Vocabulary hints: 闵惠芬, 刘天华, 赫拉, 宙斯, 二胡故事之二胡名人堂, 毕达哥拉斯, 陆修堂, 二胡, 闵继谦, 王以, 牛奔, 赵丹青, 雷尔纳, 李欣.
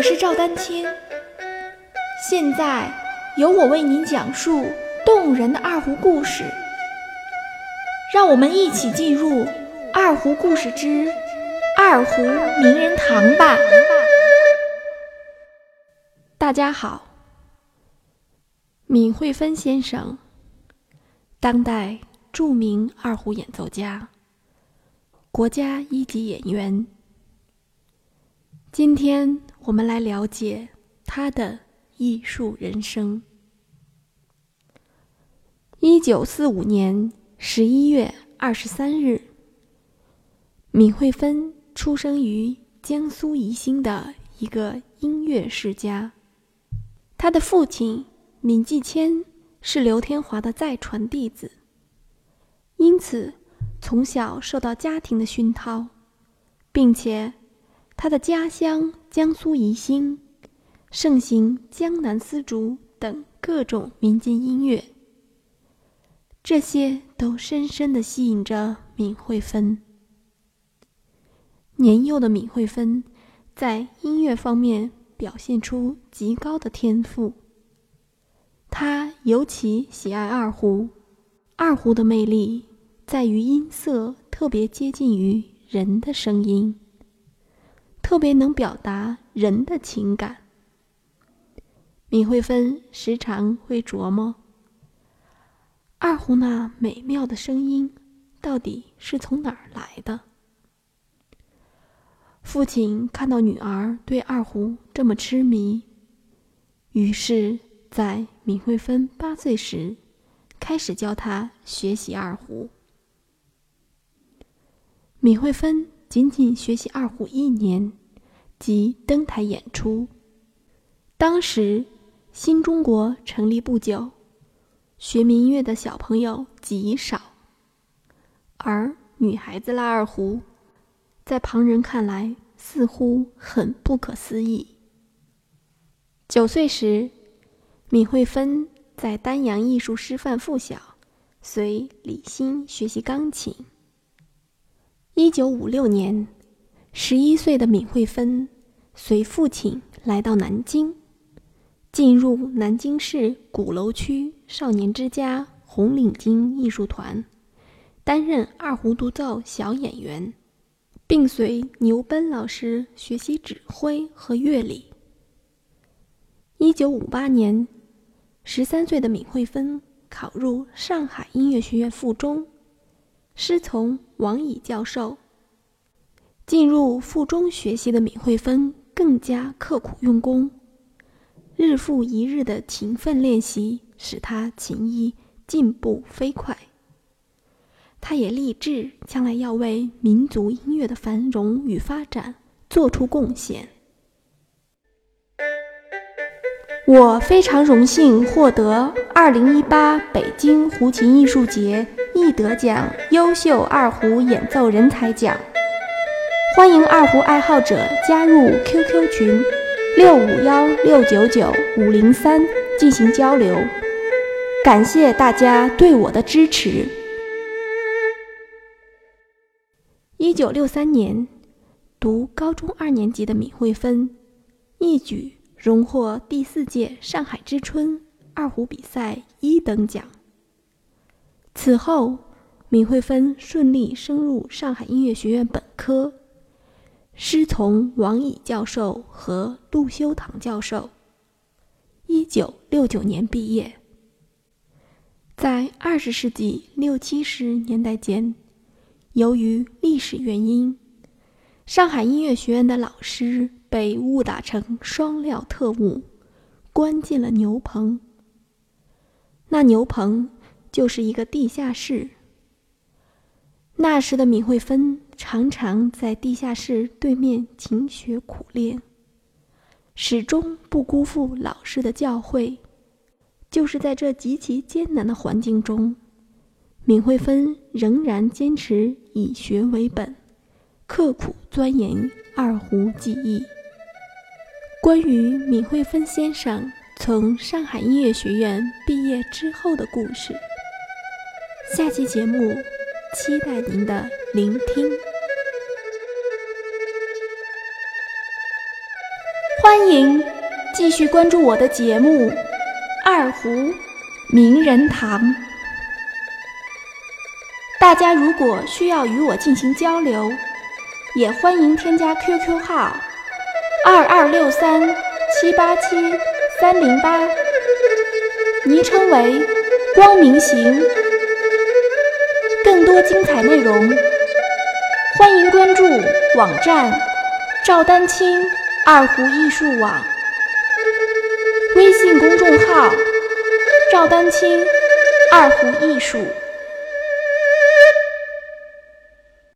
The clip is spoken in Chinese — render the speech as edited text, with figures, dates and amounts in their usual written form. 我是赵丹青，现在由我为您讲述动人的二胡故事，让我们一起进入《二胡故事之二胡名人堂》吧。大家好，闵惠芬先生，当代著名二胡演奏家，国家一级演员。今天我们来了解他的艺术人生。1945年11月23日，闵惠芬出生于江苏宜兴的一个音乐世家。他的父亲闵继谦是刘天华的再传弟子，因此从小受到家庭的熏陶，并且他的家乡江苏宜兴盛行江南丝竹等各种民间音乐，这些都深深地吸引着闵惠芬。年幼的闵惠芬在音乐方面表现出极高的天赋，他尤其喜爱二胡。二胡的魅力在于音色特别接近于人的声音，特别能表达人的情感。闵惠芬时常会琢磨，二胡那美妙的声音到底是从哪儿来的？父亲看到女儿对二胡这么痴迷，于是在闵惠芬8岁时开始教她学习二胡。闵惠芬仅仅学习二胡1年即登台演出。当时新中国成立不久，学民乐的小朋友极少，而女孩子拉二胡在旁人看来似乎很不可思议。9岁时，闵惠芬在丹阳艺术师范附小随李欣学习钢琴。1956年，11岁的闵惠芬随父亲来到南京，进入南京市鼓楼区少年之家红领巾艺术团，担任二胡独奏小演员，并随牛奔老师学习指挥和乐理。1958年，13岁的闵惠芬考入上海音乐学院附中，师从王以教授。进入附中学习的闵惠芬更加刻苦用功，日复一日的勤奋练习使她琴艺进步飞快。她也立志将来要为民族音乐的繁荣与发展做出贡献。我非常荣幸获得2018北京胡琴艺术节一得奖优秀二胡演奏人才奖，欢迎二胡爱好者加入 QQ 群651699503进行交流，感谢大家对我的支持。1963年，读高中2年级的闵惠芬一举荣获第4届上海之春二胡比赛1等奖。此后，闵惠芬顺利升入上海音乐学院本科，师从王以教授和陆修堂教授。1969年毕业。在20世纪60-70年代间，由于历史原因，上海音乐学院的老师被误打成双料特务，关进了牛棚。那牛棚就是一个地下室。那时的闵惠芬常常在地下室对面勤学苦练，始终不辜负老师的教诲。就是在这极其艰难的环境中，闵惠芬仍然坚持以学为本，刻苦钻研二胡技艺。关于闵惠芬先生从上海音乐学院毕业之后的故事，下期节目期待您的聆听。欢迎继续关注我的节目《二胡名人堂》。大家如果需要与我进行交流，也欢迎添加 QQ 号2263787308，昵称为光明行。更多精彩内容，欢迎关注网站赵丹青二胡艺术网，微信公众号赵丹青二胡艺术。